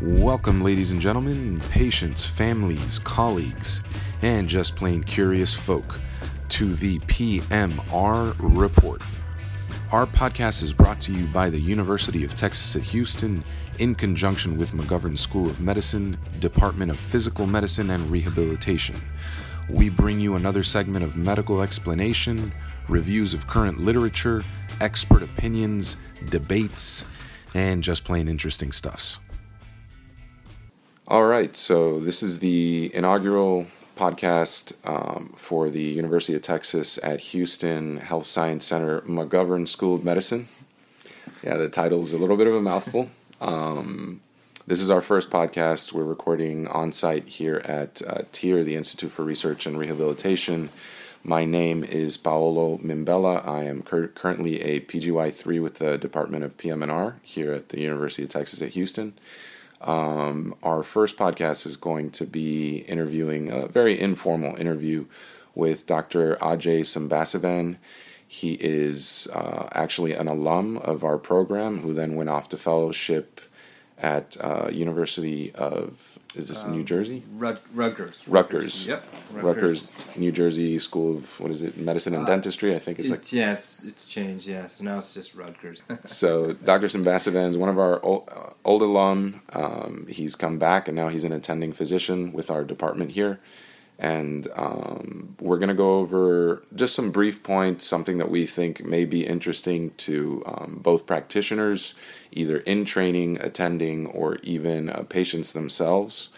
Welcome, ladies and gentlemen, patients, families, colleagues, and just plain curious folk to the PM&R Report. Our podcast is brought to you by the University of Texas at Houston in conjunction with McGovern School of Medicine, Department of Physical Medicine and Rehabilitation. We bring you another segment of medical explanation, reviews of current literature, expert opinions, debates, and just plain interesting stuffs. All right, so this is the inaugural podcast for the University of Texas at Houston Health Science Center, McGovern School of Medicine. Yeah, the title's a little bit of a mouthful. This is our first podcast. We're recording on-site here at TIER, the Institute for Research and Rehabilitation. My name is Paolo Mimbella. I am currently a PGY3 with the Department of PM&R here at the University of Texas at Houston. Our first podcast is going to be interviewing a very informal interview with Dr. Ajai Sambasivan. He is actually an alum of our program who then went off to fellowship at University of, is this New Jersey? Rutgers. Yep. Rutgers, New Jersey School of, what is it, Medicine and Dentistry, I think it's like. Yeah, it's changed, yeah, so now it's just Rutgers. So Dr. Sambasivan is one of our old alum. He's come back and now he's an attending physician with our department here. And we're going to go over just some brief points, something that we think may be interesting to both practitioners, either in training, attending, or even patients themselves,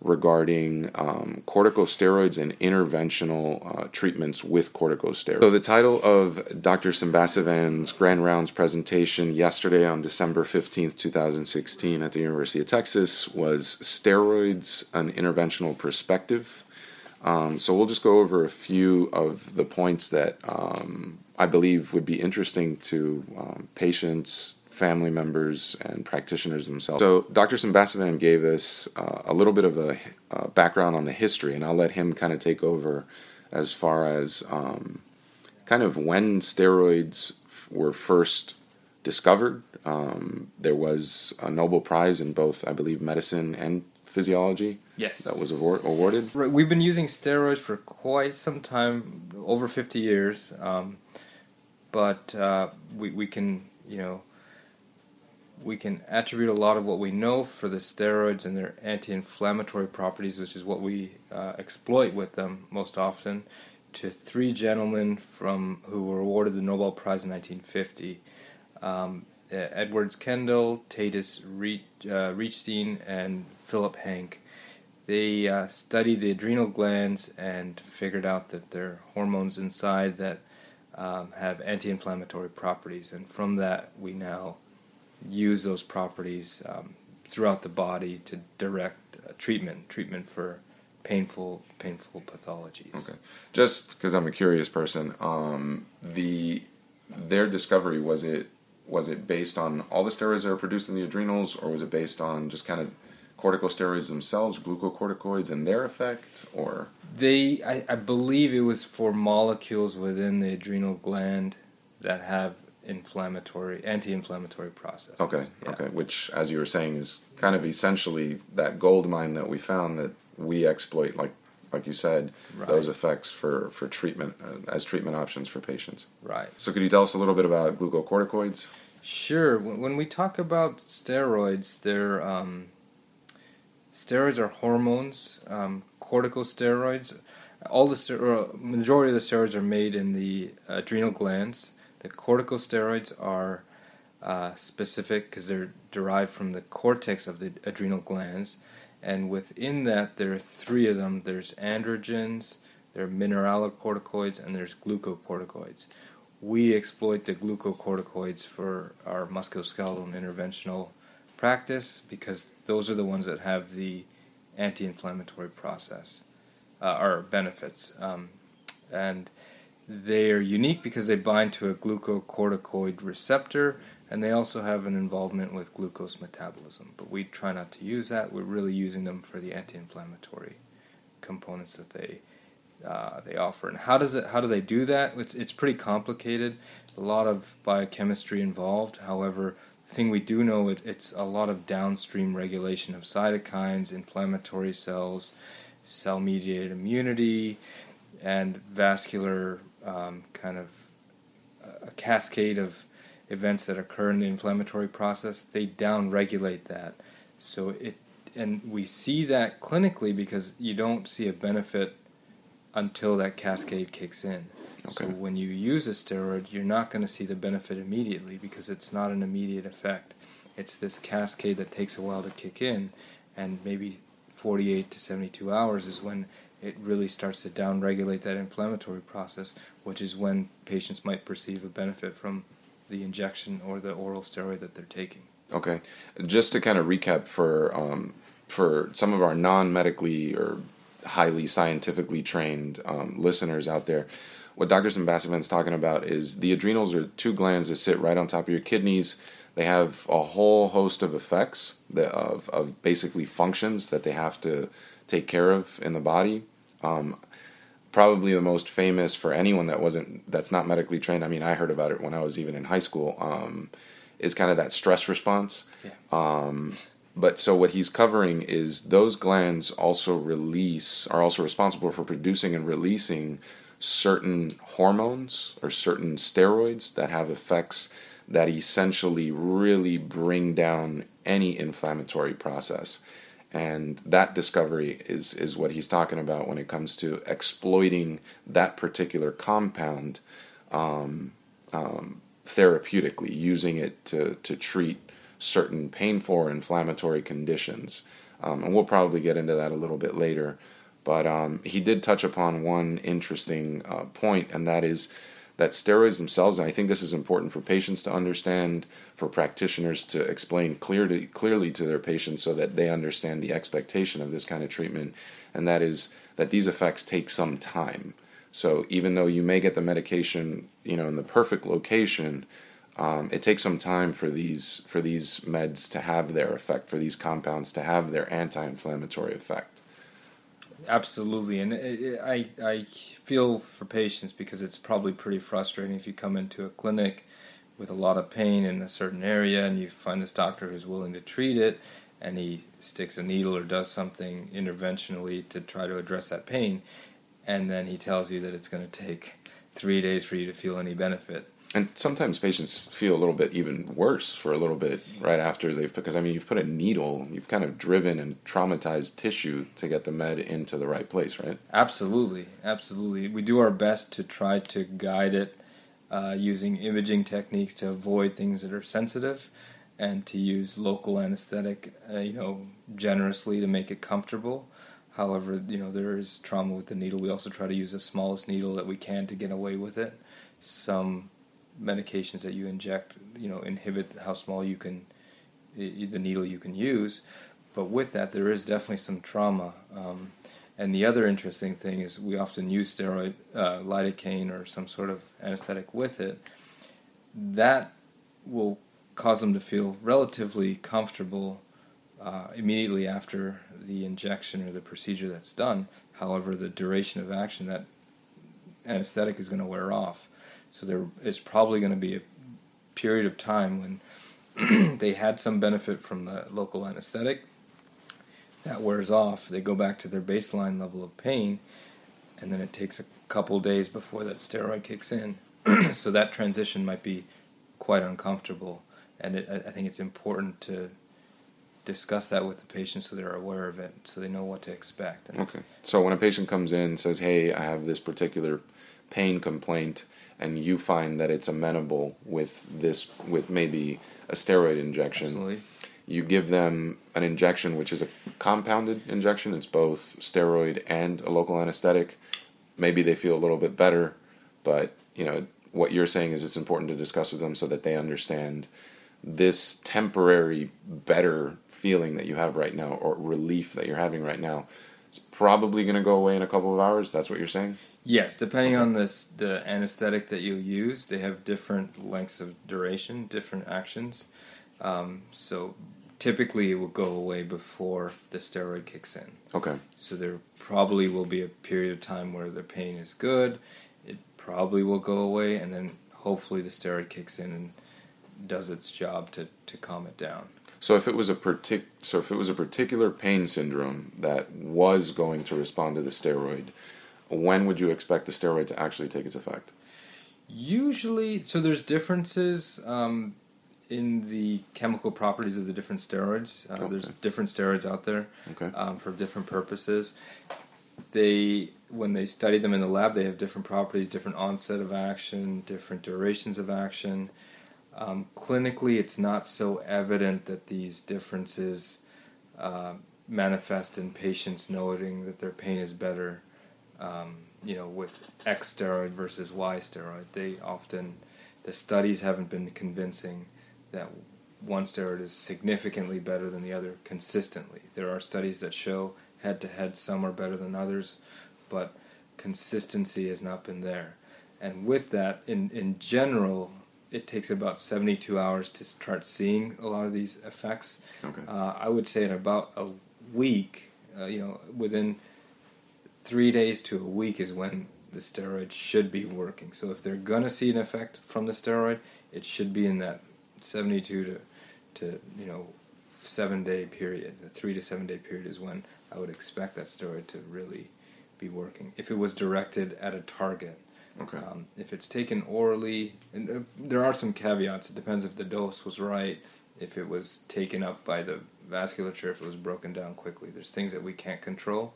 regarding corticosteroids and interventional treatments with corticosteroids. So the title of Dr. Sambasivan's Grand Rounds presentation yesterday on December 15th, 2016 at the University of Texas was Steroids, an Interventional Perspective. So we'll just go over a few of the points that I believe would be interesting to patients, family members, and practitioners themselves. So Dr. Sambasivan gave us a little bit of a background on the history, and I'll let him kind of take over as far as kind of when steroids were first discovered. There was a Nobel Prize in both, I believe, medicine and physiology. Yes. That was awarded. Right. We've been using steroids for quite some time, over 50 years, but we can attribute a lot of what we know for the steroids and their anti-inflammatory properties, which is what we exploit with them most often, to three gentlemen who were awarded the Nobel Prize in 1950. Edwards Kendall, Tatus Reichstein, and Philip Hank. They studied the adrenal glands and figured out that there are hormones inside that have anti-inflammatory properties. And from that, we now use those properties throughout the body to direct treatment for painful pathologies. Okay. Just because I'm a curious person, their discovery, was it based on all the steroids that are produced in the adrenals, or was it based on just kind of corticosteroids themselves, glucocorticoids and their effect, or? I believe it was for molecules within the adrenal gland that have anti-inflammatory processes. Okay, which, as you were saying, is kind of essentially that gold mine that we found that we exploit, like you said, right, those effects for treatment, as treatment options for patients. Right. So could you tell us a little bit about glucocorticoids? Sure. When we talk about steroids, they're... steroids are hormones. Corticosteroids, majority of the steroids are made in the adrenal glands. The corticosteroids are specific because they're derived from the cortex of the adrenal glands, and within that there are three of them. There's androgens, there are mineralocorticoids, and there's glucocorticoids. We exploit the glucocorticoids for our musculoskeletal and interventional practice because those are the ones that have the anti-inflammatory process or benefits, and they are unique because they bind to a glucocorticoid receptor, and they also have an involvement with glucose metabolism, but we try not to use that. We're really using them for the anti-inflammatory components that they offer. And how do they do that? It's pretty complicated, a lot of biochemistry involved. However, thing we do know, it's a lot of downstream regulation of cytokines, inflammatory cells, cell-mediated immunity, and vascular kind of a cascade of events that occur in the inflammatory process. They down-regulate that. So and we see that clinically because you don't see a benefit until that cascade kicks in. Okay. So when you use a steroid, you're not going to see the benefit immediately because it's not an immediate effect. It's this cascade that takes a while to kick in, and maybe 48 to 72 hours is when it really starts to downregulate that inflammatory process, which is when patients might perceive a benefit from the injection or the oral steroid that they're taking. Okay. Just to kind of recap for some of our non-medically or highly scientifically trained listeners out there, what Dr. Sambasivan's talking about is the adrenals are two glands that sit right on top of your kidneys. They have a whole host of effects of basically functions that they have to take care of in the body. Probably the most famous for anyone that's not medically trained, I mean, I heard about it when I was even in high school, is kind of that stress response. Yeah. But so what he's covering is those glands are also responsible for producing and releasing certain hormones or certain steroids that have effects that essentially really bring down any inflammatory process. And that discovery is what he's talking about when it comes to exploiting that particular compound therapeutically, using it to treat certain painful or inflammatory conditions. And we'll probably get into that a little bit later. But he did touch upon one interesting point, and that is that steroids themselves, and I think this is important for patients to understand, for practitioners to explain clearly to their patients so that they understand the expectation of this kind of treatment, and that is that these effects take some time. So even though you may get the medication, in the perfect location, it takes some time for these meds to have their effect, for these compounds to have their anti-inflammatory effect. Absolutely, and I feel for patients because it's probably pretty frustrating if you come into a clinic with a lot of pain in a certain area and you find this doctor who's willing to treat it and he sticks a needle or does something interventionally to try to address that pain, and then he tells you that it's going to take 3 days for you to feel any benefit. And sometimes patients feel a little bit even worse for a little bit right after because you've put a needle, you've kind of driven and traumatized tissue to get the med into the right place, right? Absolutely, absolutely. We do our best to try to guide it using imaging techniques to avoid things that are sensitive and to use local anesthetic, generously to make it comfortable. However, there is trauma with the needle. We also try to use the smallest needle that we can to get away with it. Some medications that you inject, inhibit how small the needle you can use. But with that, there is definitely some trauma. And the other interesting thing is we often use steroid, lidocaine, or some sort of anesthetic with it. That will cause them to feel relatively comfortable immediately after the injection or the procedure that's done. However, the duration of action, that anesthetic is going to wear off. So there is probably going to be a period of time when they had some benefit from the local anesthetic. That wears off. They go back to their baseline level of pain, and then it takes a couple days before that steroid kicks in. So that transition might be quite uncomfortable, and I think it's important to discuss that with the patient so they're aware of it, so they know what to expect. Okay. So when a patient comes in and says, hey, I have this particular pain complaint, and you find that it's amenable with maybe a steroid injection. Absolutely. You give them an injection, which is a compounded injection. It's both steroid and a local anesthetic. Maybe they feel a little bit better, but what you're saying is it's important to discuss with them so that they understand this temporary better feeling that you have right now, or relief that you're having right now, is probably going to go away in a couple of hours. That's what you're saying? Yes, depending on the anesthetic that you use, they have different lengths of duration, different actions. So typically it will go away before the steroid kicks in. Okay. So there probably will be a period of time where the pain is good. It probably will go away, and then hopefully the steroid kicks in and does its job to calm it down. So if it was a particular pain syndrome that was going to respond to the steroid, when would you expect the steroid to actually take its effect? Usually, so there's differences in the chemical properties of the different steroids. Okay. There's different steroids out there for different purposes. When they study them in the lab, they have different properties, different onset of action, different durations of action. Clinically, it's not so evident that these differences manifest in patients noting that their pain is better with X steroid versus Y steroid. The studies haven't been convincing that one steroid is significantly better than the other consistently. There are studies that show head-to-head some are better than others, but consistency has not been there. And with that, in general, it takes about 72 hours to start seeing a lot of these effects. Okay. I would say in about a week, within 3 days to a week is when the steroid should be working. So if they're going to see an effect from the steroid, it should be in that 72 to 7 day period. The 3 to 7 day period is when I would expect that steroid to really be working, if it was directed at a target. Okay. If it's taken orally, and there are some caveats. It depends if the dose was right, if it was taken up by the vasculature, if it was broken down quickly. There's things that we can't control,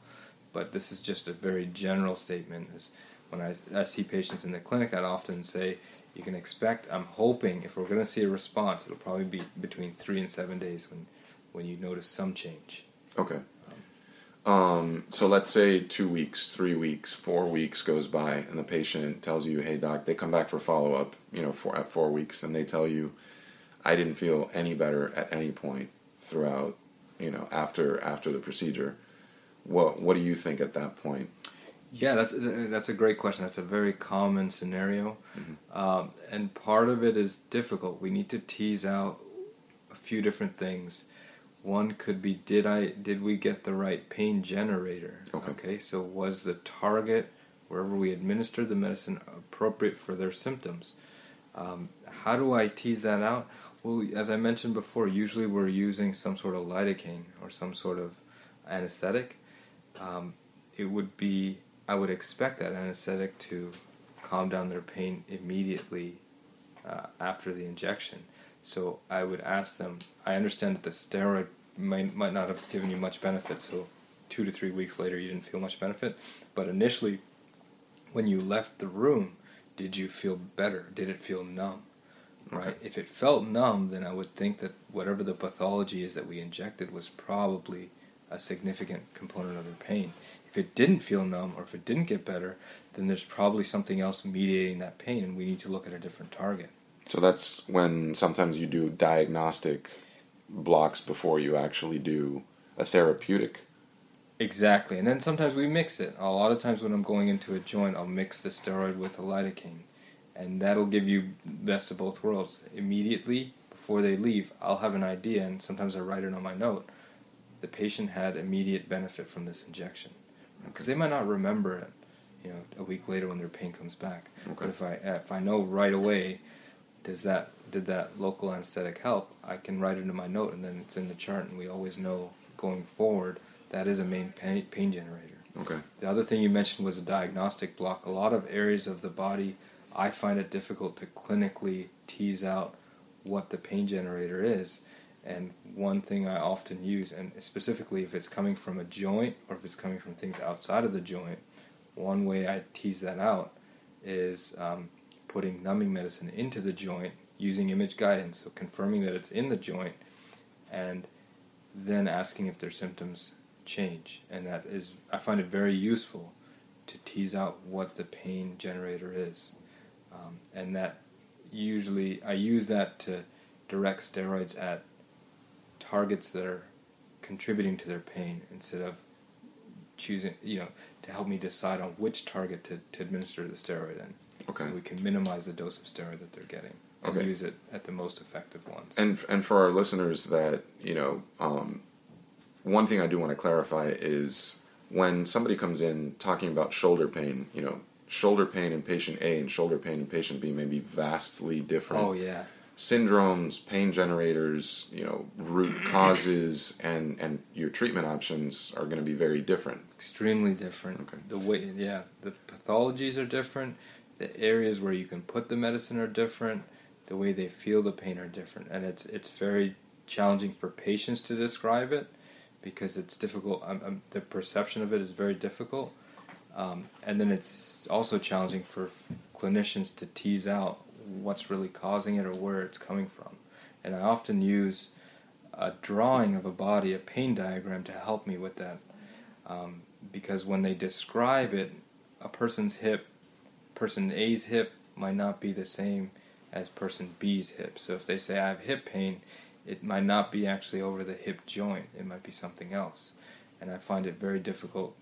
but this is just a very general statement. Is when I see patients in the clinic, I'd often say, you can expect, I'm hoping, if we're going to see a response, it'll probably be between 3 and 7 days when you notice some change. Okay. So let's say 2 weeks, 3 weeks, 4 weeks goes by, and the patient tells you, hey, doc, they come back for follow-up, at 4 weeks, and they tell you, I didn't feel any better at any point throughout, after the procedure. What do you think at that point? Yeah, that's a great question. That's a very common scenario. Mm-hmm. And part of it is difficult. We need to tease out a few different things. One could be, did we get the right pain generator? Okay, so was the target, wherever we administered the medicine, appropriate for their symptoms? How do I tease that out? Well, as I mentioned before, usually we're using some sort of lidocaine or some sort of anesthetic. I would expect that anesthetic to calm down their pain immediately after the injection. So I would ask them, I understand that the steroid might not have given you much benefit, so 2 to 3 weeks later you didn't feel much benefit, but initially when you left the room, did you feel better? Did it feel numb? Right? Okay. If it felt numb, then I would think that whatever the pathology is that we injected was probably a significant component of their pain. If it didn't feel numb or if it didn't get better, then there's probably something else mediating that pain, and we need to look at a different target. So that's when sometimes you do diagnostic blocks before you actually do a therapeutic. Exactly. And then sometimes we mix it. A lot of times when I'm going into a joint, I'll mix the steroid with a lidocaine. And that'll give you best of both worlds. Immediately, before they leave, I'll have an idea, and sometimes I write it on my note. The patient had immediate benefit from this injection. Because they might not remember it, a week later when their pain comes back. Okay. But if I know right away, did that local anesthetic help? I can write it in my note, and then it's in the chart, and we always know going forward that is a main pain generator. Okay. The other thing you mentioned was a diagnostic block. A lot of areas of the body, I find it difficult to clinically tease out what the pain generator is. And one thing I often use, and specifically if it's coming from a joint or if it's coming from things outside of the joint, one way I tease that out is putting numbing medicine into the joint using image guidance, so confirming that it's in the joint, and then asking if their symptoms change. And that is, I find it very useful to tease out what the pain generator is. And that usually, I use that to direct steroids at targets that are contributing to their pain instead of choosing, to help me decide on which target to administer the steroid in. Okay. So we can minimize the dose of steroid that they're getting and use it at the most effective ones. And for our listeners that, one thing I do want to clarify is when somebody comes in talking about shoulder pain, shoulder pain in patient A and shoulder pain in patient B may be vastly different. Oh, yeah. syndromes, pain generators, you know, root causes, and your treatment options are going to be very different. Extremely different. Okay. The way, yeah, the pathologies are different. The areas where you can put the medicine are different. The way they feel the pain are different, and it's very challenging for patients to describe it because it's difficult. The perception of it is very difficult, and then it's also challenging for clinicians to tease out what's really causing it or where it's coming from. And I often use a drawing of a body, a pain diagram, to help me with that, because when they describe it, a person's hip, person A's hip, might not be the same as person B's hip. So if they say I have hip pain, it might not be actually over the hip joint. It might be something else. And I find it very difficult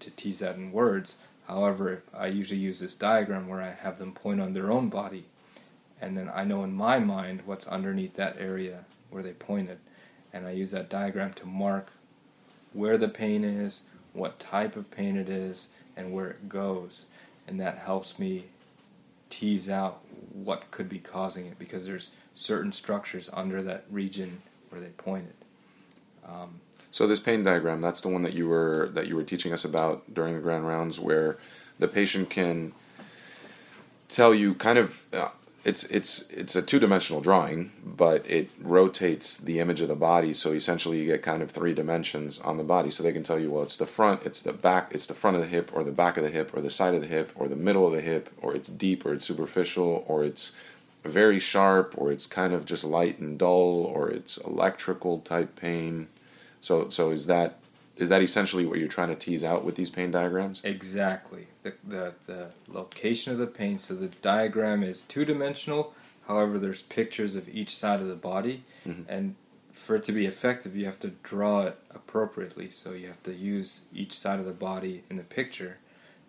to tease that in words. However, I usually use this diagram where I have them point on their own body, and then I know in my mind what's underneath that area where they pointed. And I use that diagram to mark where the pain is, what type of pain it is, and where it goes. And that helps me tease out what could be causing it, because there's certain structures under that region where they pointed. So this pain diagram, that's the one that you were teaching us about during the grand rounds, where the patient can tell you kind of it's a two-dimensional drawing, but it rotates the image of the body, so essentially you get kind of three dimensions on the body. So they can tell you, well, it's the front, it's the back, it's the front of the hip, or the back of the hip, or the side of the hip, or the middle of the hip, or it's deep, or it's superficial, or it's very sharp, or it's kind of just light and dull, or it's electrical type pain. So is that essentially what you're trying to tease out with these pain diagrams? Exactly. The location of the pain. So the diagram is two-dimensional. However, there's pictures of each side of the body. Mm-hmm. And for it to be effective, you have to draw it appropriately. So you have to use each side of the body in the picture,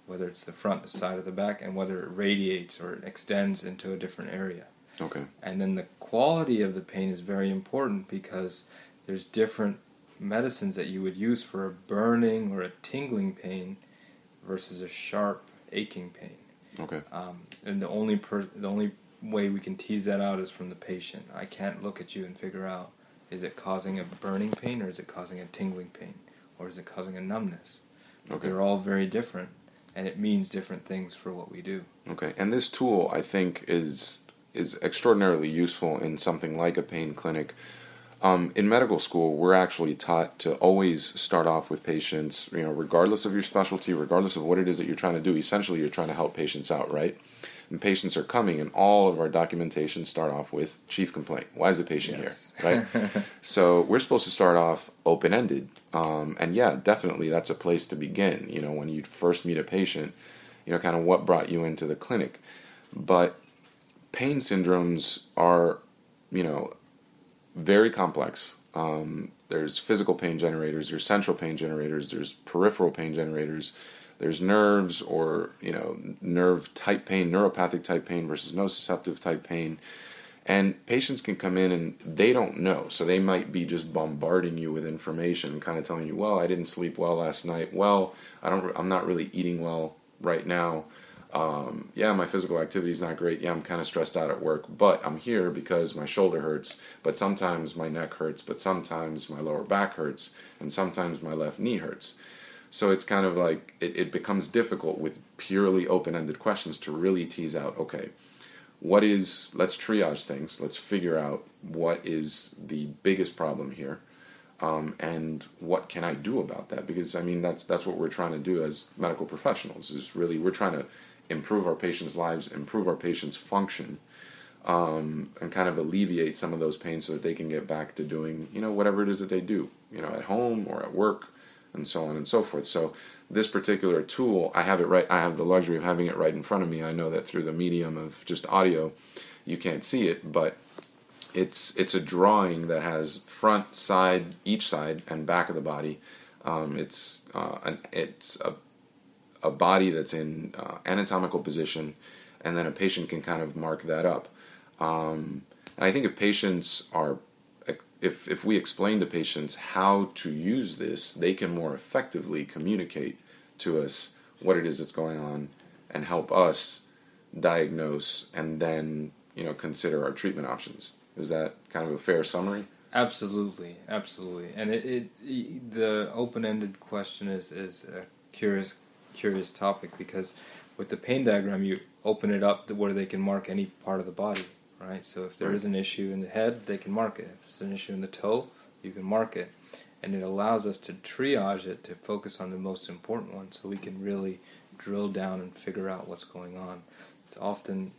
whether it's the front, the side, or the back, and whether it radiates or extends into a different area. Okay. And then the quality of the pain is very important, because there's different medicines that you would use for a burning or a tingling pain versus a sharp aching pain. Okay. And the only way we can tease that out is from the patient. I can't look at you and figure out, is it causing a burning pain, or is it causing a tingling pain, or is it causing a numbness? Okay. They're all very different, and it means different things for what we do. Okay. And this tool, I think, is extraordinarily useful in something like a pain clinic. In medical school, we're actually taught to always start off with patients, you know, regardless of your specialty, regardless of what it is that you're trying to do. Essentially, you're trying to help patients out, right? And patients are coming, and all of our documentation start off with chief complaint. Why is the patient here, right? So we're supposed to start off open-ended. And yeah, definitely that's a place to begin, you know, when you first meet a patient, you know, kind of what brought you into the clinic. But pain syndromes are, you know, very complex. There's physical pain generators, there's central pain generators, there's peripheral pain generators, there's nerves, or, you know, nerve type pain, neuropathic type pain versus nociceptive type pain. And patients can come in and they don't know. So they might be just bombarding you with information and kind of telling you, well, I didn't sleep well last night. Well, I'm not really eating well right now. Yeah, my physical activity is not great. Yeah, I'm kind of stressed out at work, but I'm here because my shoulder hurts, but sometimes my neck hurts, but sometimes my lower back hurts, and sometimes my left knee hurts. So it's kind of like it becomes difficult with purely open-ended questions to really tease out, okay, let's triage things. Let's figure out what is the biggest problem here, and what can I do about that? Because, I mean, that's what we're trying to do as medical professionals, is really we're trying to improve our patients' lives, improve our patients' function, and kind of alleviate some of those pains so that they can get back to doing, you know, whatever it is that they do, you know, at home or at work, and so on and so forth. So this particular tool, I have the luxury of having it right in front of me. I know that through the medium of just audio, you can't see it, but it's a drawing that has front, side, each side, and back of the body. It's a body that's in anatomical position, and then a patient can kind of mark that up. And I think if patients are, if we explain to patients how to use this, they can more effectively communicate to us what it is that's going on and help us diagnose and then consider our treatment options. Is that kind of a fair summary? Absolutely, absolutely. And the open-ended question is a curious topic, because with the pain diagram, you open it up to where they can mark any part of the body, right? So if there is an issue in the head, they can mark it. If there's an issue in the toe, you can mark it. And it allows us to triage it to focus on the most important one, so we can really drill down and figure out what's going on. It's often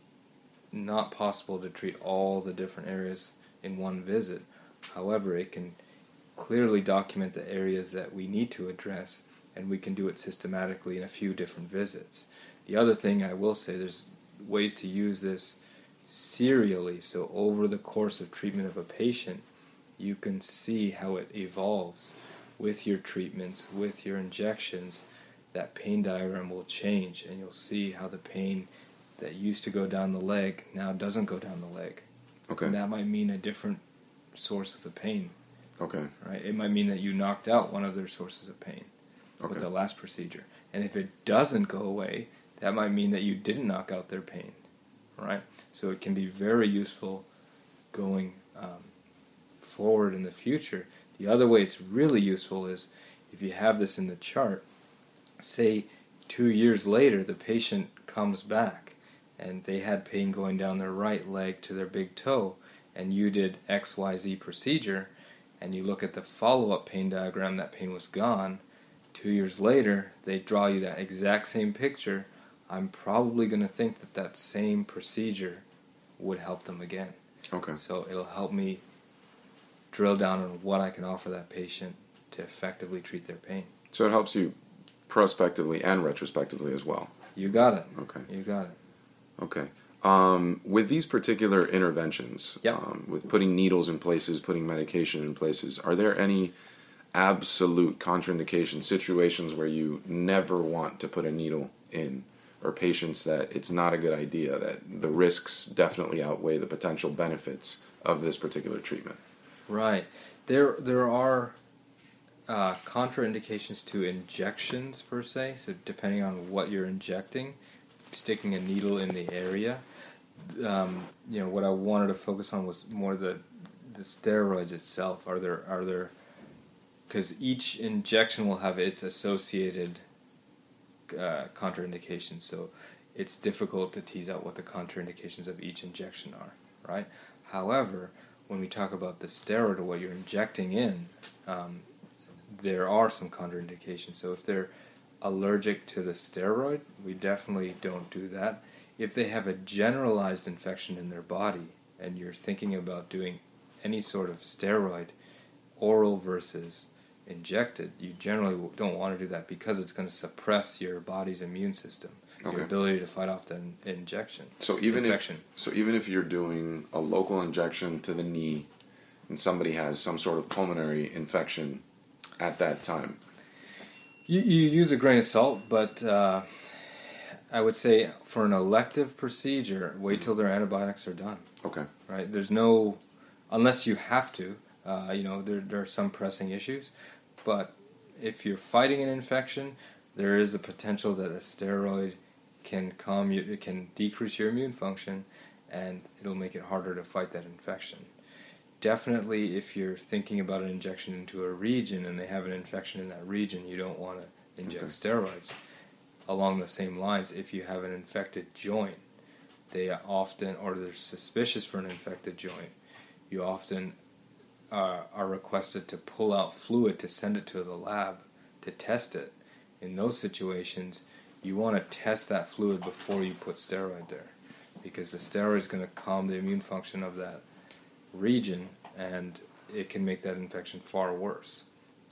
not possible to treat all the different areas in one visit. However, it can clearly document the areas that we need to address, and we can do it systematically in a few different visits. The other thing I will say, there's ways to use this serially, so over the course of treatment of a patient, you can see how it evolves with your treatments, with your injections. That pain diagram will change, and you'll see how the pain that used to go down the leg now doesn't go down the leg. Okay. And that might mean a different source of the pain. Okay. Right? It might mean that you knocked out one of their sources of pain with the last procedure. And if it doesn't go away, that might mean that you didn't knock out their pain. Right? So it can be very useful going forward in the future. The other way it's really useful is if you have this in the chart, say 2 years later the patient comes back and they had pain going down their right leg to their big toe, and you did XYZ procedure, and you look at the follow-up pain diagram, that pain was gone. 2 years later, they draw you that exact same picture. I'm probably going to think that that same procedure would help them again. Okay. So it'll help me drill down on what I can offer that patient to effectively treat their pain. So it helps you prospectively and retrospectively as well. You got it. Okay. You got it. Okay. With these particular interventions, with putting needles in places, putting medication in places, are there any absolute contraindication situations where you never want to put a needle in, or patients that it's not a good idea, that the risks definitely outweigh the potential benefits of this particular treatment? Right. There are contraindications to injections, per se, so depending on what you're injecting, sticking a needle in the area. What I wanted to focus on was more the steroids itself. Are there? Because each injection will have its associated contraindications, so it's difficult to tease out what the contraindications of each injection are, right? However, when we talk about the steroid or what you're injecting in, there are some contraindications. So if they're allergic to the steroid, we definitely don't do that. If they have a generalized infection in their body and you're thinking about doing any sort of steroid, oral versus injected, you generally don't want to do that because it's going to suppress your body's immune system, your ability to fight off the injection. So even if you're doing a local injection to the knee and somebody has some sort of pulmonary infection at that time, You use a grain of salt, but I would say for an elective procedure, wait till their antibiotics are done. Okay. Right? There's no, unless you have to, there are some pressing issues, but if you're fighting an infection, there is a potential that a steroid can can decrease your immune function, and it'll make it harder to fight that infection. Definitely, if you're thinking about an injection into a region and they have an infection in that region, you don't want to inject steroids. Along the same lines, if you have an infected joint, they're suspicious for an infected joint. You often are requested to pull out fluid to send it to the lab to test it. In those situations, you want to test that fluid before you put steroid there, because the steroid is going to calm the immune function of that region, and it can make that infection far worse.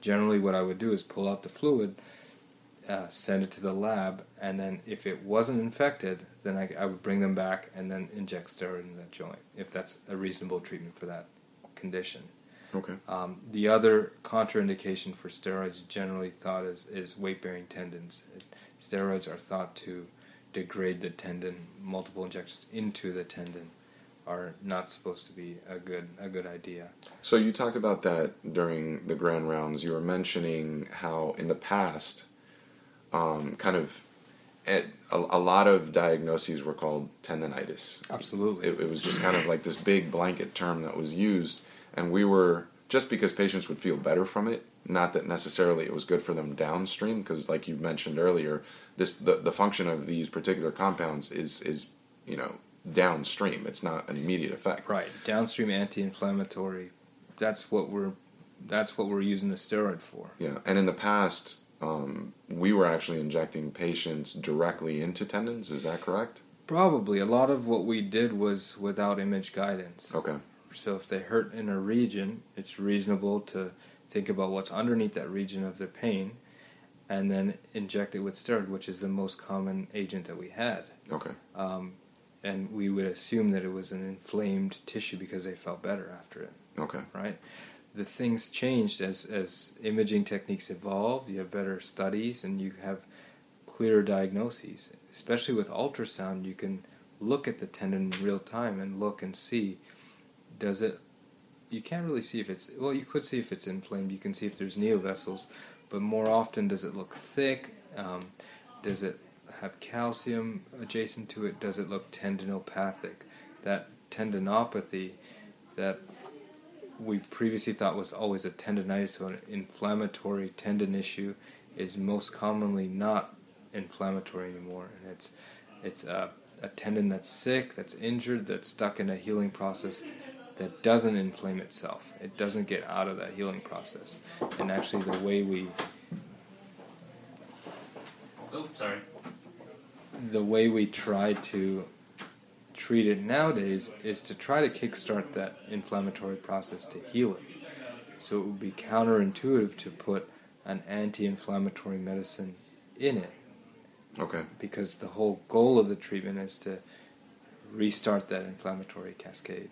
Generally, what I would do is pull out the fluid, send it to the lab, and then if it wasn't infected, then I would bring them back and then inject steroid in that joint, if that's a reasonable treatment for that condition. Okay. The other contraindication for steroids generally thought is weight-bearing tendons. Steroids are thought to degrade the tendon. Multiple injections into the tendon are not supposed to be a good idea. So you talked about that during the grand rounds. You were mentioning how in the past, kind of a lot of diagnoses were called tendinitis. Absolutely. It was just kind of like this big blanket term that was used, and we were, just because patients would feel better from it, not that necessarily it was good for them downstream, because like you mentioned earlier, the function of these particular compounds is downstream. It's not an immediate effect. Right. Downstream anti-inflammatory. That's what we're using the steroid for. Yeah. And in the past, we were actually injecting patients directly into tendons. Is that correct? Probably. A lot of what we did was without image guidance. Okay. So if they hurt in a region, it's reasonable to think about what's underneath that region of their pain and then inject it with steroid, which is the most common agent that we had. Okay. And we would assume that it was an inflamed tissue because they felt better after it. Okay. Right? The things changed as imaging techniques evolved. You have better studies and you have clearer diagnoses. Especially with ultrasound, you can look at the tendon in real time and look and see, does it, you can't really see if it's, well, you could see if it's inflamed, you can see if there's neovessels, but more often, does it look thick, does it have calcium adjacent to it, does it look tendinopathic? That tendinopathy that we previously thought was always a tendinitis, so an inflammatory tendon issue, is most commonly not inflammatory anymore, and it's a tendon that's sick, that's injured, that's stuck in a healing process that doesn't inflame itself. It doesn't get out of that healing process. And actually the way we... Oops, sorry. The way we try to treat it nowadays is to try to kickstart that inflammatory process to heal it. So it would be counterintuitive to put an anti-inflammatory medicine in it. Okay. Because the whole goal of the treatment is to restart that inflammatory cascade.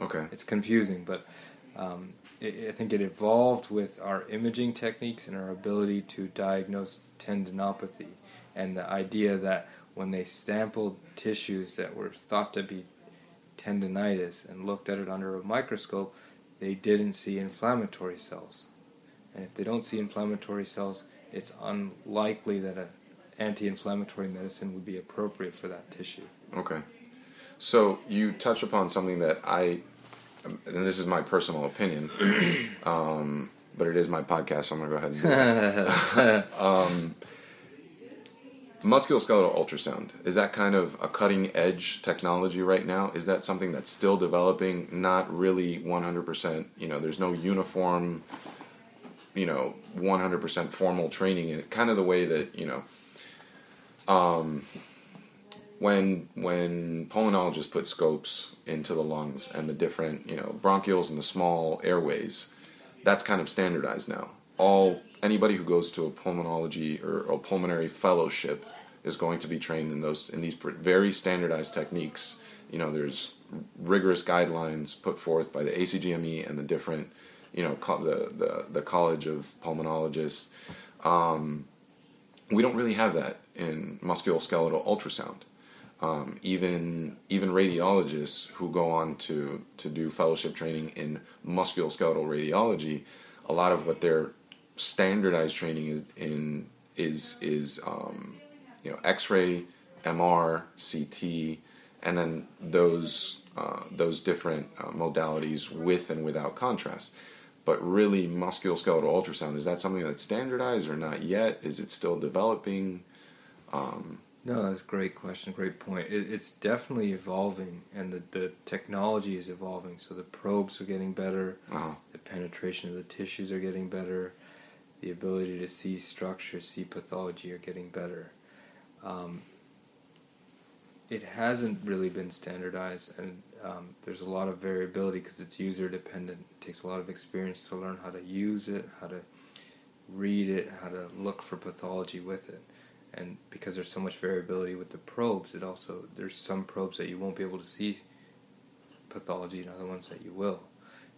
Okay. It's confusing, but I think it evolved with our imaging techniques and our ability to diagnose tendinopathy, and the idea that when they sampled tissues that were thought to be tendinitis and looked at it under a microscope, they didn't see inflammatory cells. And if they don't see inflammatory cells, it's unlikely that an anti-inflammatory medicine would be appropriate for that tissue. Okay. So you touch upon something that and this is my personal opinion, but it is my podcast, so I'm going to go ahead and do it. Musculoskeletal ultrasound, is that kind of a cutting-edge technology right now? Is that something that's still developing, not really 100%, there's no uniform, 100% formal training in it, kind of the way that, When pulmonologists put scopes into the lungs and the different, bronchioles and the small airways, that's kind of standardized now. Anybody who goes to a pulmonology or pulmonary fellowship is going to be trained in these very standardized techniques. There's rigorous guidelines put forth by the ACGME and the different, the College of Pulmonologists. We don't really have that in musculoskeletal ultrasound. Even radiologists who go on to do fellowship training in musculoskeletal radiology, a lot of what their standardized training is X-ray, MR, CT, and then those different modalities with and without contrast. But really, musculoskeletal ultrasound, is that something that's standardized or not yet? Is it still developing? No, that's a great question, great point. It's definitely evolving, and the technology is evolving. So the probes are getting better, The penetration of the tissues are getting better, the ability to see structure, see pathology are getting better. It hasn't really been standardized, and there's a lot of variability because it's user-dependent. It takes a lot of experience to learn how to use it, how to read it, how to look for pathology with it. And because there's so much variability with the probes, there's some probes that you won't be able to see pathology and other ones that you will.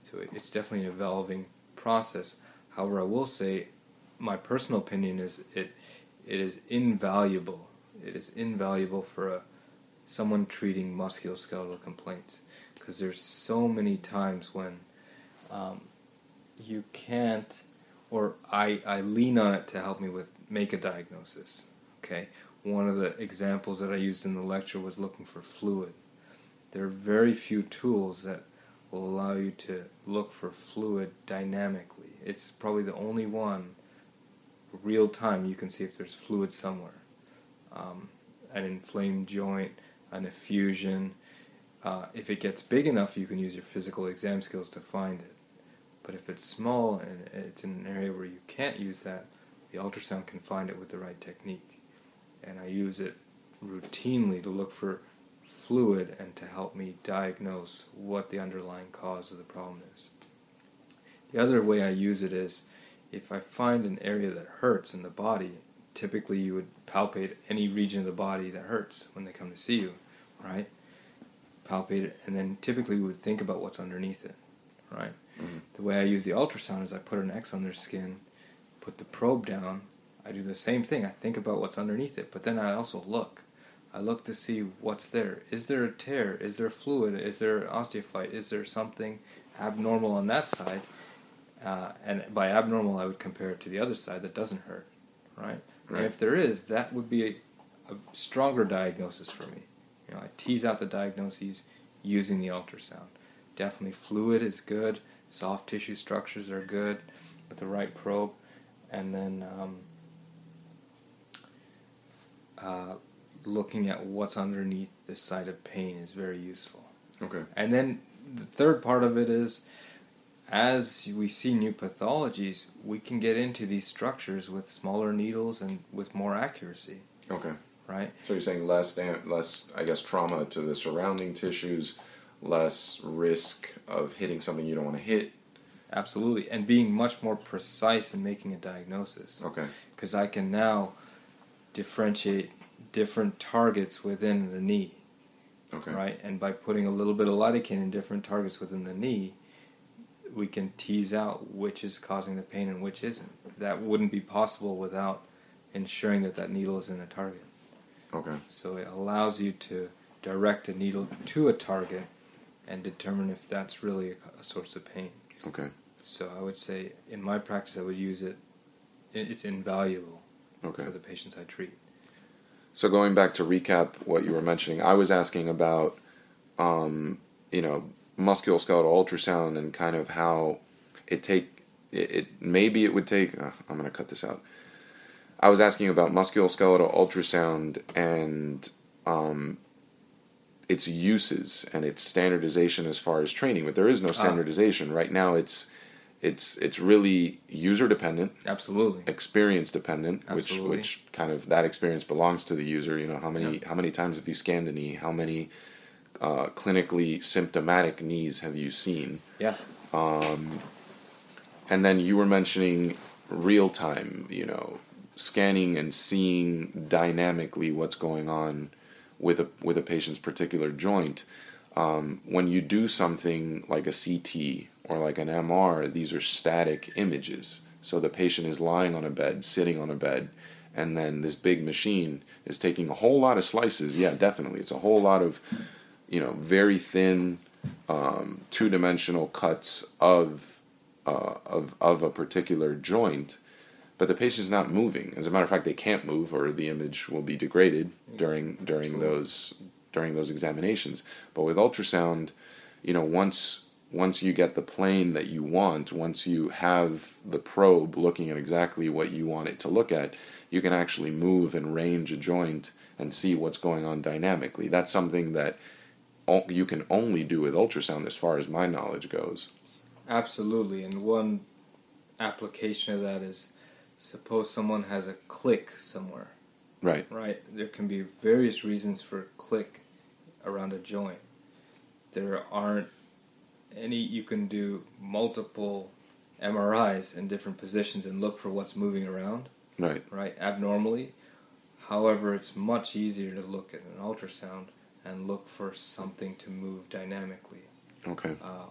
So it's definitely an evolving process. However, I will say my personal opinion is it is invaluable. It is invaluable for someone treating musculoskeletal complaints, because there's so many times when you can't, or I lean on it to help me make a diagnosis. Okay, One of the examples that I used in the lecture was looking for fluid. There are very few tools that will allow you to look for fluid dynamically. It's probably the only one real time you can see if there's fluid somewhere. An inflamed joint, an effusion. If it gets big enough, you can use your physical exam skills to find it. But if it's small and it's in an area where you can't use that, the ultrasound can find it with the right technique. And I use it routinely to look for fluid and to help me diagnose what the underlying cause of the problem is. The other way I use it is if I find an area that hurts in the body, typically you would palpate any region of the body that hurts when they come to see you, right? Palpate it, and then typically we would think about what's underneath it, right? Mm-hmm. The way I use the ultrasound is I put an X on their skin, put the probe down, I do the same thing. I think about what's underneath it, but then I also look. I look to see what's there. Is there a tear? Is there fluid? Is there osteophyte? Is there something abnormal on that side? And by abnormal, I would compare it to the other side that doesn't hurt, right? Right. And if there is, that would be a stronger diagnosis for me. You know, I tease out the diagnoses using the ultrasound. Definitely fluid is good. Soft tissue structures are good with the right probe. And then looking at what's underneath the site of pain is very useful. Okay. And then the third part of it is, as we see new pathologies, we can get into these structures with smaller needles and with more accuracy. Okay. Right? So you're saying less, I guess, trauma to the surrounding tissues, less risk of hitting something you don't want to hit. Absolutely. And being much more precise in making a diagnosis. Okay. Because I can now differentiate different targets within the knee. Okay. Right? And by putting a little bit of lidocaine in different targets within the knee, we can tease out which is causing the pain and which isn't. That wouldn't be possible without ensuring that that needle is in a target. Okay. So it allows you to direct a needle to a target and determine if that's really a source of pain. Okay. So I would say in my practice I would use it. It's invaluable for the patients I treat. So going back to recap what you were mentioning, I was asking about, musculoskeletal ultrasound and kind of how I'm going to cut this out. I was asking about musculoskeletal ultrasound and its uses and its standardization as far as training, but there is no standardization. Right now it's really user dependent. Absolutely. Experience dependent, absolutely. which kind of that experience belongs to the user, you know, how many times have you scanned a knee, how many clinically symptomatic knees have you seen? Yeah. And then you were mentioning real time, you know, scanning and seeing dynamically what's going on with a patient's particular joint. When you do something like a CT or like an MR, these are static images. So the patient is lying on a bed, sitting on a bed, and then this big machine is taking a whole lot of slices. Yeah, definitely. It's a whole lot of very thin, two-dimensional cuts of a particular joint, but the patient's not moving. As a matter of fact, they can't move, or the image will be degraded during those examinations. But with ultrasound, once you get the plane that you want, once you have the probe looking at exactly what you want it to look at, you can actually move and range a joint and see what's going on dynamically. That's something that you can only do with ultrasound as far as my knowledge goes. Absolutely, and one application of that is, suppose someone has a click somewhere. Right. Right. There can be various reasons for a click around a joint. There aren't any, you can do multiple MRIs in different positions and look for what's moving around. Right. Right, abnormally. However, it's much easier to look at an ultrasound and look for something to move dynamically. Okay.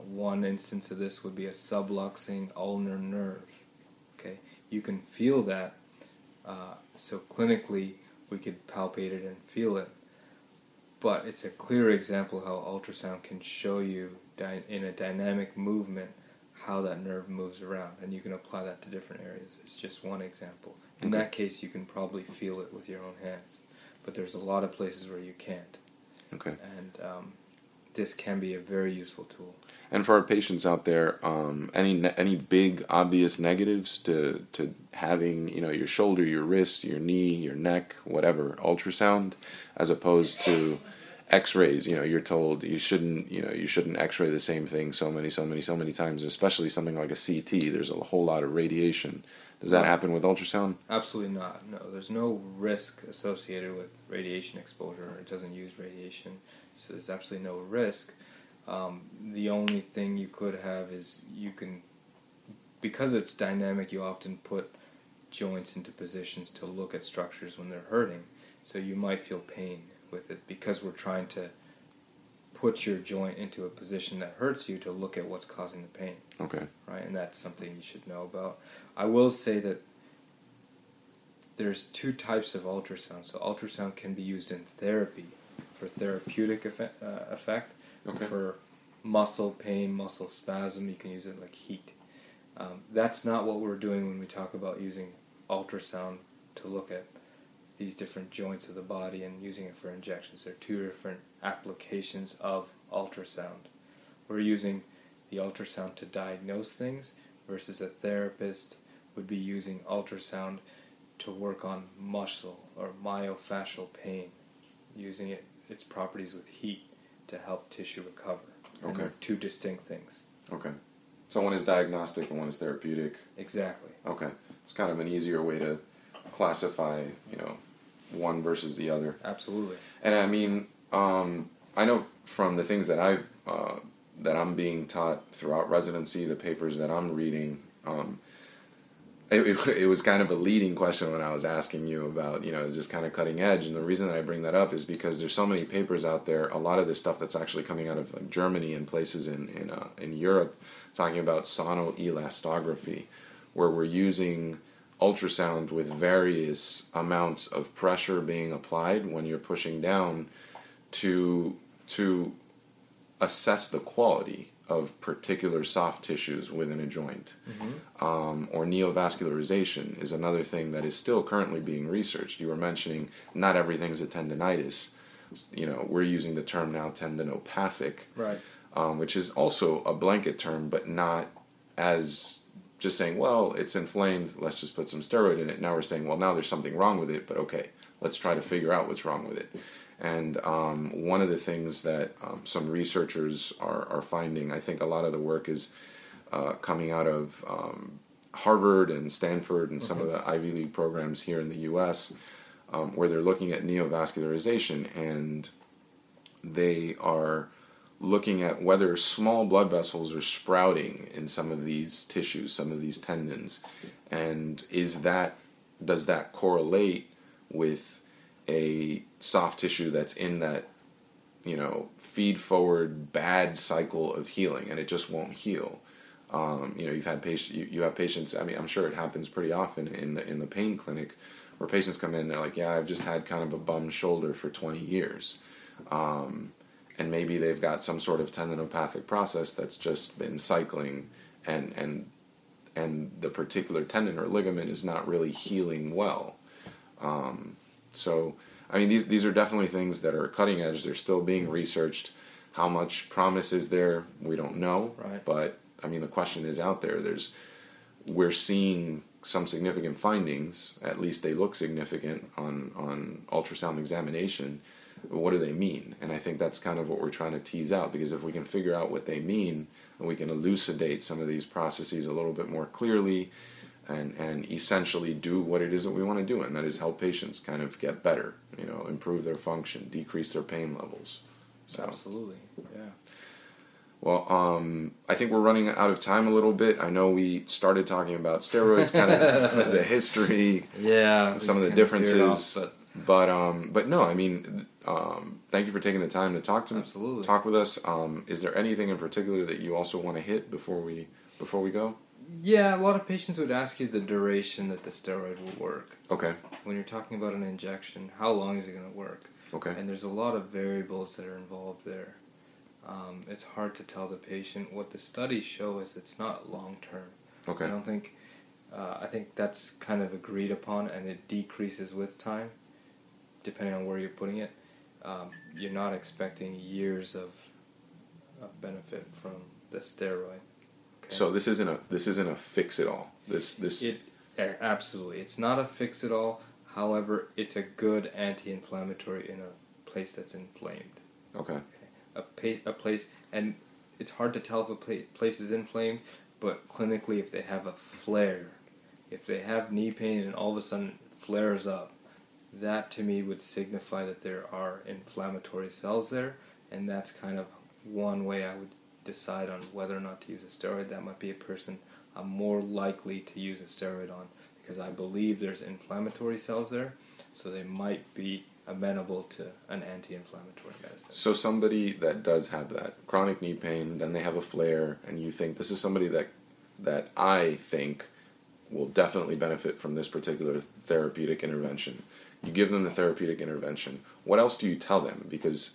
One instance of this would be a subluxing ulnar nerve. Okay, you can feel that. So clinically, we could palpate it and feel it. But it's a clear example how ultrasound can show you in a dynamic movement how that nerve moves around, and you can apply that to different areas. It's just one example. In that case, you can probably feel it with your own hands. but there's a lot of places where you can't. Okay. And this can be a very useful tool. And for our patients out there, any big obvious negatives to having, you know, your shoulder, your wrist, your knee, your neck, whatever, ultrasound, as opposed to X-rays. You know, you're told you shouldn't X-ray the same thing so many times, especially something like a CT. There's a whole lot of radiation. Does that happen with ultrasound? Absolutely not. No, there's no risk associated with radiation exposure. It doesn't use radiation, so there's absolutely no risk. The only thing you could have is because it's dynamic, you often put joints into positions to look at structures when they're hurting. So you might feel pain with it because we're trying to put your joint into a position that hurts you to look at what's causing the pain. Okay. Right, and that's something you should know about. I will say that there's two types of ultrasound. So ultrasound can be used in therapy for therapeutic effect. Okay. For muscle pain, muscle spasm, you can use it like heat. That's not what we're doing when we talk about using ultrasound to look at these different joints of the body and using it for injections. There are two different applications of ultrasound. We're using the ultrasound to diagnose things versus a therapist would be using ultrasound to work on muscle or myofascial pain, using its properties with heat to help tissue recover. Okay. And two distinct things. Okay. So one is diagnostic and one is therapeutic. Exactly. Okay. It's kind of an easier way to classify, you know, one versus the other. Absolutely. And I mean, I know from the things that I'm being taught throughout residency, the papers that I'm reading, it was kind of a leading question when I was asking you about, you know, is this kind of cutting edge? And the reason that I bring that up is because there's so many papers out there, a lot of this stuff that's actually coming out of like Germany and places in Europe, talking about sonoelastography, where we're using ultrasound with various amounts of pressure being applied when you're pushing down to assess the quality of particular soft tissues within a joint. Mm-hmm. Or neovascularization is another thing that is still currently being researched. You were mentioning not everything's a tendinitis. You know, we're using the term now tendinopathic, right? Which is also a blanket term, but not as just saying, well, it's inflamed, let's just put some steroid in it. Now we're saying, well, now there's something wrong with it, but okay, let's try to figure out what's wrong with it. And one of the things that some researchers are finding, I think a lot of the work is coming out of Harvard and Stanford and some of the Ivy League programs here in the U.S., where they're looking at neovascularization, and they are looking at whether small blood vessels are sprouting in some of these tissues, some of these tendons, and does that correlate with a soft tissue that's in that, you know, feed forward bad cycle of healing, and it just won't heal. You know, you have patients. I mean, I'm sure it happens pretty often in the pain clinic, where patients come in, they're like, yeah, I've just had kind of a bum shoulder for 20 years. And maybe they've got some sort of tendinopathic process that's just been cycling, and the particular tendon or ligament is not really healing well. So, I mean, these are definitely things that are cutting edge. They're still being researched. How much promise is there? We don't know. Right. But, I mean, the question is out there. We're seeing some significant findings, at least they look significant on ultrasound examination. What do they mean? And I think that's kind of what we're trying to tease out, because if we can figure out what they mean, and we can elucidate some of these processes a little bit more clearly and essentially do what it is that we want to do, and that is help patients kind of get better, you know, improve their function, decrease their pain levels. So. Absolutely, yeah. Well, I think we're running out of time a little bit. I know we started talking about steroids, kind of the history, yeah, some of the differences. But no, I mean, thank you for taking the time to talk with us. Is there anything in particular that you also want to hit before we go? Yeah, a lot of patients would ask you the duration that the steroid will work. Okay. When you're talking about an injection, how long is it going to work? Okay. And there's a lot of variables that are involved there. It's hard to tell the patient. What the studies show is it's not long term. Okay. I think that's kind of agreed upon, and it decreases with time. depending on where you're putting it, you're not expecting years of benefit from the steroid. Okay? So this isn't a fix-it-all. Absolutely, it's not a fix-it-all. However, it's a good anti-inflammatory in a place that's inflamed. Okay. A place, and it's hard to tell if a place is inflamed, but clinically, if they have a flare, if they have knee pain and all of a sudden it flares up, that to me would signify that there are inflammatory cells there, and that's kind of one way I would decide on whether or not to use a steroid. That might be a person I'm more likely to use a steroid on, because I believe there's inflammatory cells there, so they might be amenable to an anti-inflammatory medicine. So somebody that does have that chronic knee pain, then they have a flare, and you think this is somebody that I think will definitely benefit from this particular therapeutic intervention. You give them the therapeutic intervention. What else do you tell them? Because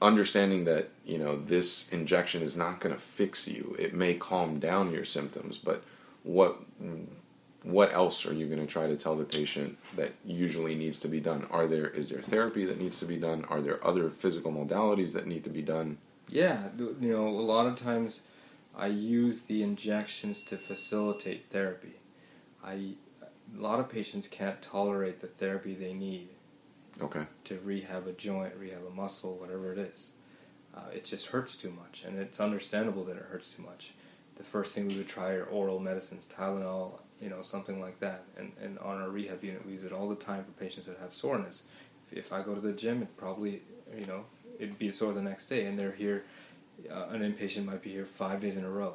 understanding that, you know, this injection is not going to fix you, it may calm down your symptoms, but what else are you going to try to tell the patient that usually needs to be done? Is there therapy that needs to be done? Are there other physical modalities that need to be done? Yeah, you know, a lot of times I use the injections to facilitate therapy. A lot of patients can't tolerate the therapy they need. Okay. To rehab a joint, rehab a muscle, whatever it is. It just hurts too much, and it's understandable that it hurts too much. The first thing we would try are oral medicines, Tylenol, you know, something like that. And on our rehab unit, we use it all the time for patients that have soreness. If I go to the gym, it probably, you know, it'd be sore the next day, and they're here, an inpatient might be here 5 days in a row.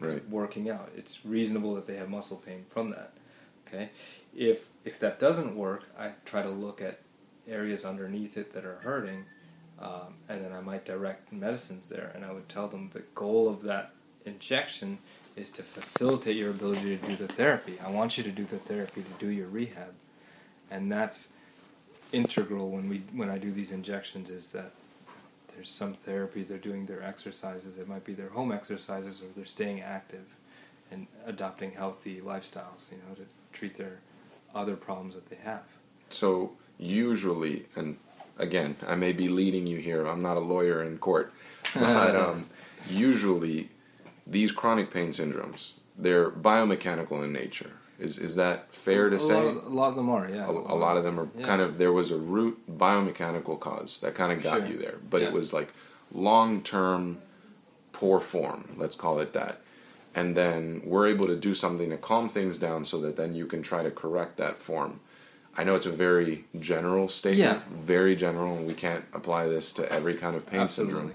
Right. Working out. It's reasonable that they have muscle pain from that. Okay? If that doesn't work, I try to look at areas underneath it that are hurting, and then I might direct medicines there, and I would tell them the goal of that injection is to facilitate your ability to do the therapy. I want you to do the therapy, to do your rehab, and that's integral when I do these injections, is that there's some therapy, they're doing their exercises, it might be their home exercises, or they're staying active and adopting healthy lifestyles, you know, to treat their other problems that they have. So usually, and again, I may be leading you here, I'm not a lawyer in court, but usually these chronic pain syndromes, they're biomechanical in nature. Is that fair to say? A lot of them are, yeah. A lot of them are, yeah. Kind of, there was a root biomechanical cause that kind of got, sure, you there, but yeah. It was like long-term poor form, let's call it that. And then we're able to do something to calm things down so that then you can try to correct that form. I know it's a very general statement, yeah. Very general, and we can't apply this to every kind of pain, absolutely,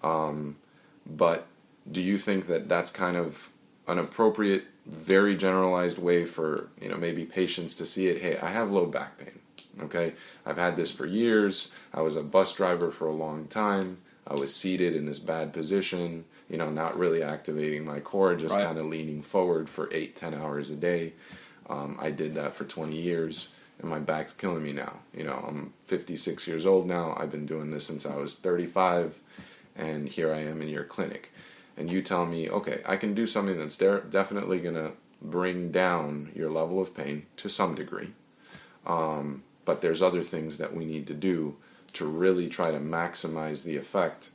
syndrome. But do you think that that's kind of an appropriate, very generalized way for, you know, maybe patients to see it? Hey, I have low back pain, okay? I've had this for years. I was a bus driver for a long time. I was seated in this bad position, you know, not really activating my core, just, right, kind of leaning forward for 8-10 hours a day. I did that for 20 years, and my back's killing me now. You know, I'm 56 years old now. I've been doing this since I was 35, and here I am in your clinic. And you tell me, okay, I can do something that's definitely going to bring down your level of pain to some degree, but there's other things that we need to do to really try to maximize the effect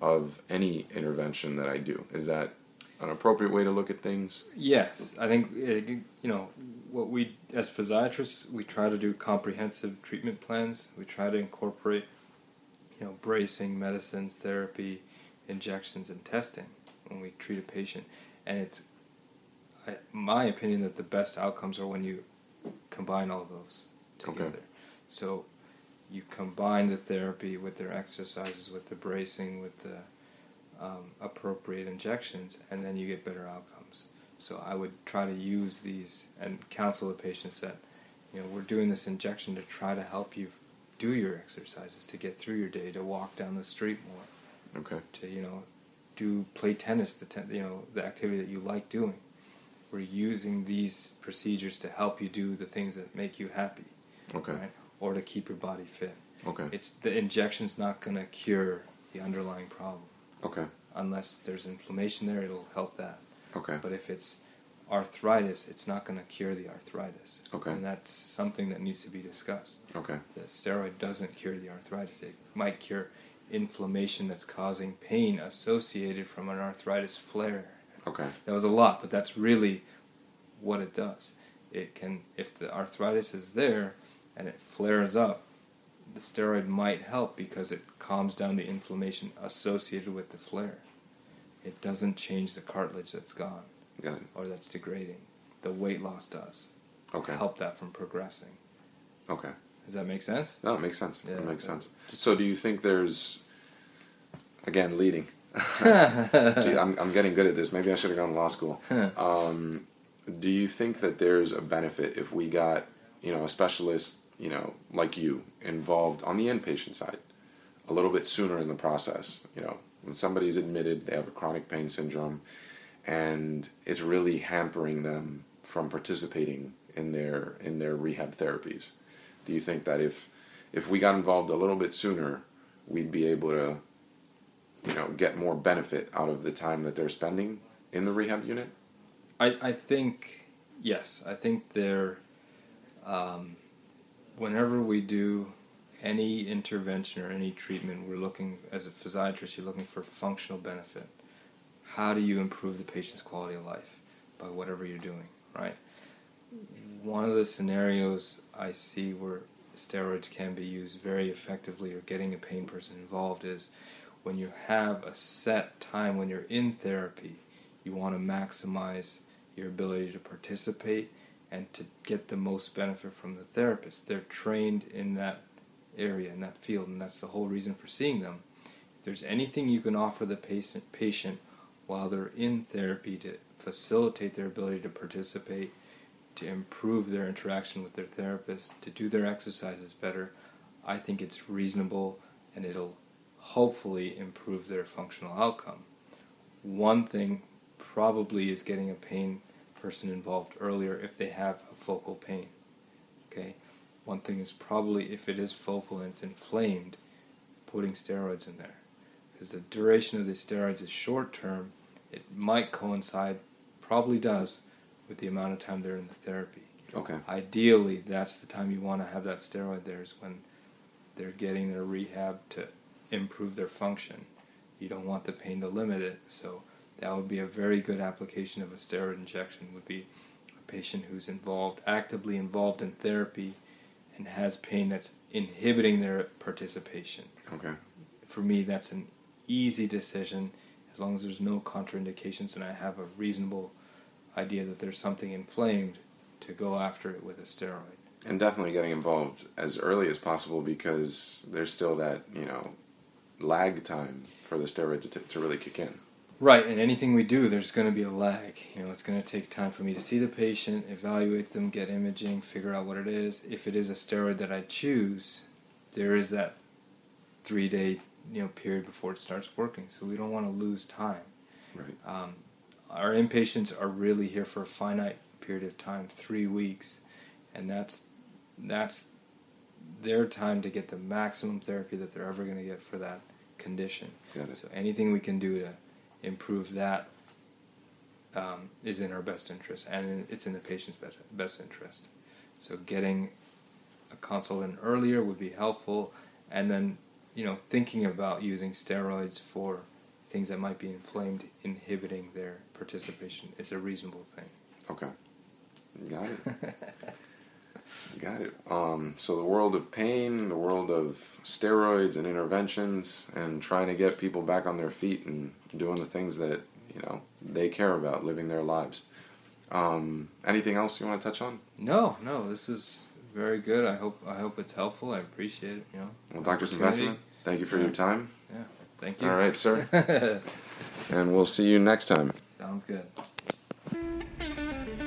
of any intervention that I do. Is that an appropriate way to look at things? Yes. I think, you know, what we, as physiatrists, we try to do comprehensive treatment plans. We try to incorporate, you know, bracing, medicines, therapy, injections, and testing when we treat a patient. And it's my opinion that the best outcomes are when you combine all those together. Okay. So you combine the therapy with their exercises, with the bracing, with the appropriate injections, and then you get better outcomes. So I would try to use these and counsel the patients that, you know, we're doing this injection to try to help you do your exercises, to get through your day, to walk down the street more, okay, to, you know, play tennis, you know, the activity that you like doing. We're using these procedures to help you do the things that make you happy, okay, right? Or to keep your body fit. Okay. It's the injection's not going to cure the underlying problem. Okay. Unless there's inflammation there, it'll help that. Okay. But if it's arthritis, it's not going to cure the arthritis. Okay. And that's something that needs to be discussed. Okay. The steroid doesn't cure the arthritis. It might cure inflammation that's causing pain associated from an arthritis flare. Okay. That was a lot, but that's really what it does. It can, if the arthritis is there and it flares up, the steroid might help because it calms down the inflammation associated with the flare. It doesn't change the cartilage that's gone. Got it. Or that's degrading. The weight loss does. Okay. Help that from progressing. Okay. Does that make sense? No, it makes sense. Yeah, it makes sense. So do you think there's, again, leading. Gee, I'm getting good at this. Maybe I should have gone to law school. Do you think that there's a benefit if we got, a specialist, like you, involved on the inpatient side a little bit sooner in the process? When somebody's admitted, they have a chronic pain syndrome, and it's really hampering them from participating in their rehab therapies. Do you think that if we got involved a little bit sooner, we'd be able to, get more benefit out of the time that they're spending in the rehab unit? I think, yes. I think whenever we do any intervention or any treatment, we're looking, as a physiatrist, you're looking for functional benefit. How do you improve the patient's quality of life by whatever you're doing, right? One of the scenarios I see where steroids can be used very effectively or getting a pain person involved is when you have a set time when you're in therapy, you want to maximize your ability to participate and to get the most benefit from the therapist. They're trained in that area, in that field, and that's the whole reason for seeing them. If there's anything you can offer the patient while they're in therapy to facilitate their ability to participate, to improve their interaction with their therapist, to do their exercises better, I think it's reasonable and it'll hopefully improve their functional outcome. One thing probably is getting a pain person involved earlier if they have a focal pain. Okay? One thing is probably if it is focal and it's inflamed, putting steroids in there. Because the duration of the steroids is short term, it might coincide, probably does, with the amount of time they're in the therapy. Okay. Ideally, that's the time you want to have that steroid there is when they're getting their rehab to improve their function. You don't want the pain to limit it, so that would be a very good application of a steroid injection, would be a patient who's involved, actively involved in therapy and has pain that's inhibiting their participation. Okay. For me, that's an easy decision as long as there's no contraindications and I have a reasonable idea that there's something inflamed to go after it with a steroid. And definitely getting involved as early as possible because there's still that, lag time for the steroid to really kick in. Right, and anything we do, there's going to be a lag. It's going to take time for me to see the patient, evaluate them, get imaging, figure out what it is. If it is a steroid that I choose, there is that 3-day, period before it starts working. So we don't want to lose time. Right. Our inpatients are really here for a finite period of time, 3 weeks, and that's their time to get the maximum therapy that they're ever going to get for that condition. Got it. So anything we can do to improve that is in our best interest, and it's in the patient's best interest. So getting a consult in earlier would be helpful, and then thinking about using steroids for things that might be inflamed, inhibiting their participation is a reasonable thing. Okay. Got it. Got it. So the world of pain, the world of steroids and interventions, and trying to get people back on their feet and doing the things that, they care about, living their lives. Anything else you want to touch on? No, this was very good. I hope it's helpful. I appreciate it, Well, Dr. Sambasivan, thank you for your time. Yeah. Thank you. All right, sir. And we'll see you next time. Sounds good.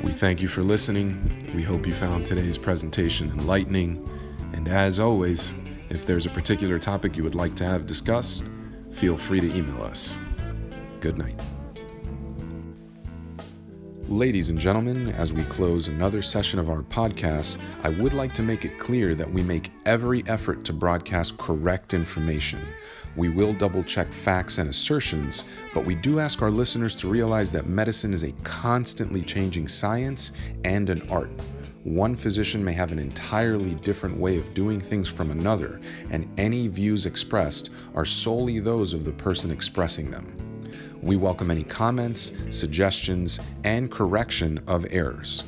We thank you for listening. We hope you found today's presentation enlightening. And as always, if there's a particular topic you would like to have discussed, feel free to email us. Good night. Ladies and gentlemen, as we close another session of our podcast, I would like to make it clear that we make every effort to broadcast correct information. We will double-check facts and assertions, but we do ask our listeners to realize that medicine is a constantly changing science and an art. One physician may have an entirely different way of doing things from another, and any views expressed are solely those of the person expressing them. We welcome any comments, suggestions, and correction of errors.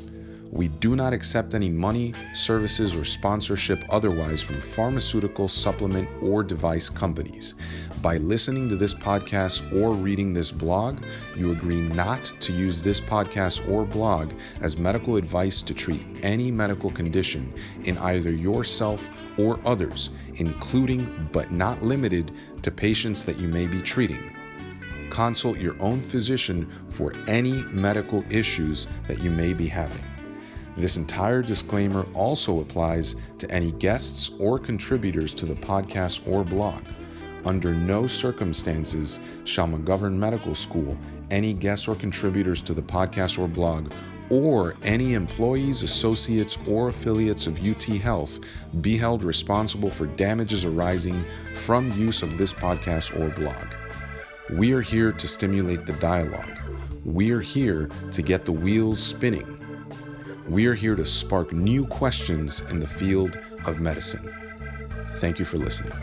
We do not accept any money, services, or sponsorship otherwise from pharmaceutical, supplement, or device companies. By listening to this podcast or reading this blog, you agree not to use this podcast or blog as medical advice to treat any medical condition in either yourself or others, including but not limited to patients that you may be treating. Consult your own physician for any medical issues that you may be having. This entire disclaimer also applies to any guests or contributors to the podcast or blog. Under no circumstances shall McGovern Medical School, any guests or contributors to the podcast or blog, or any employees, associates, or affiliates of UTHealth be held responsible for damages arising from use of this podcast or blog. We are here to stimulate the dialogue. We are here to get the wheels spinning. We are here to spark new questions in the field of medicine. Thank you for listening.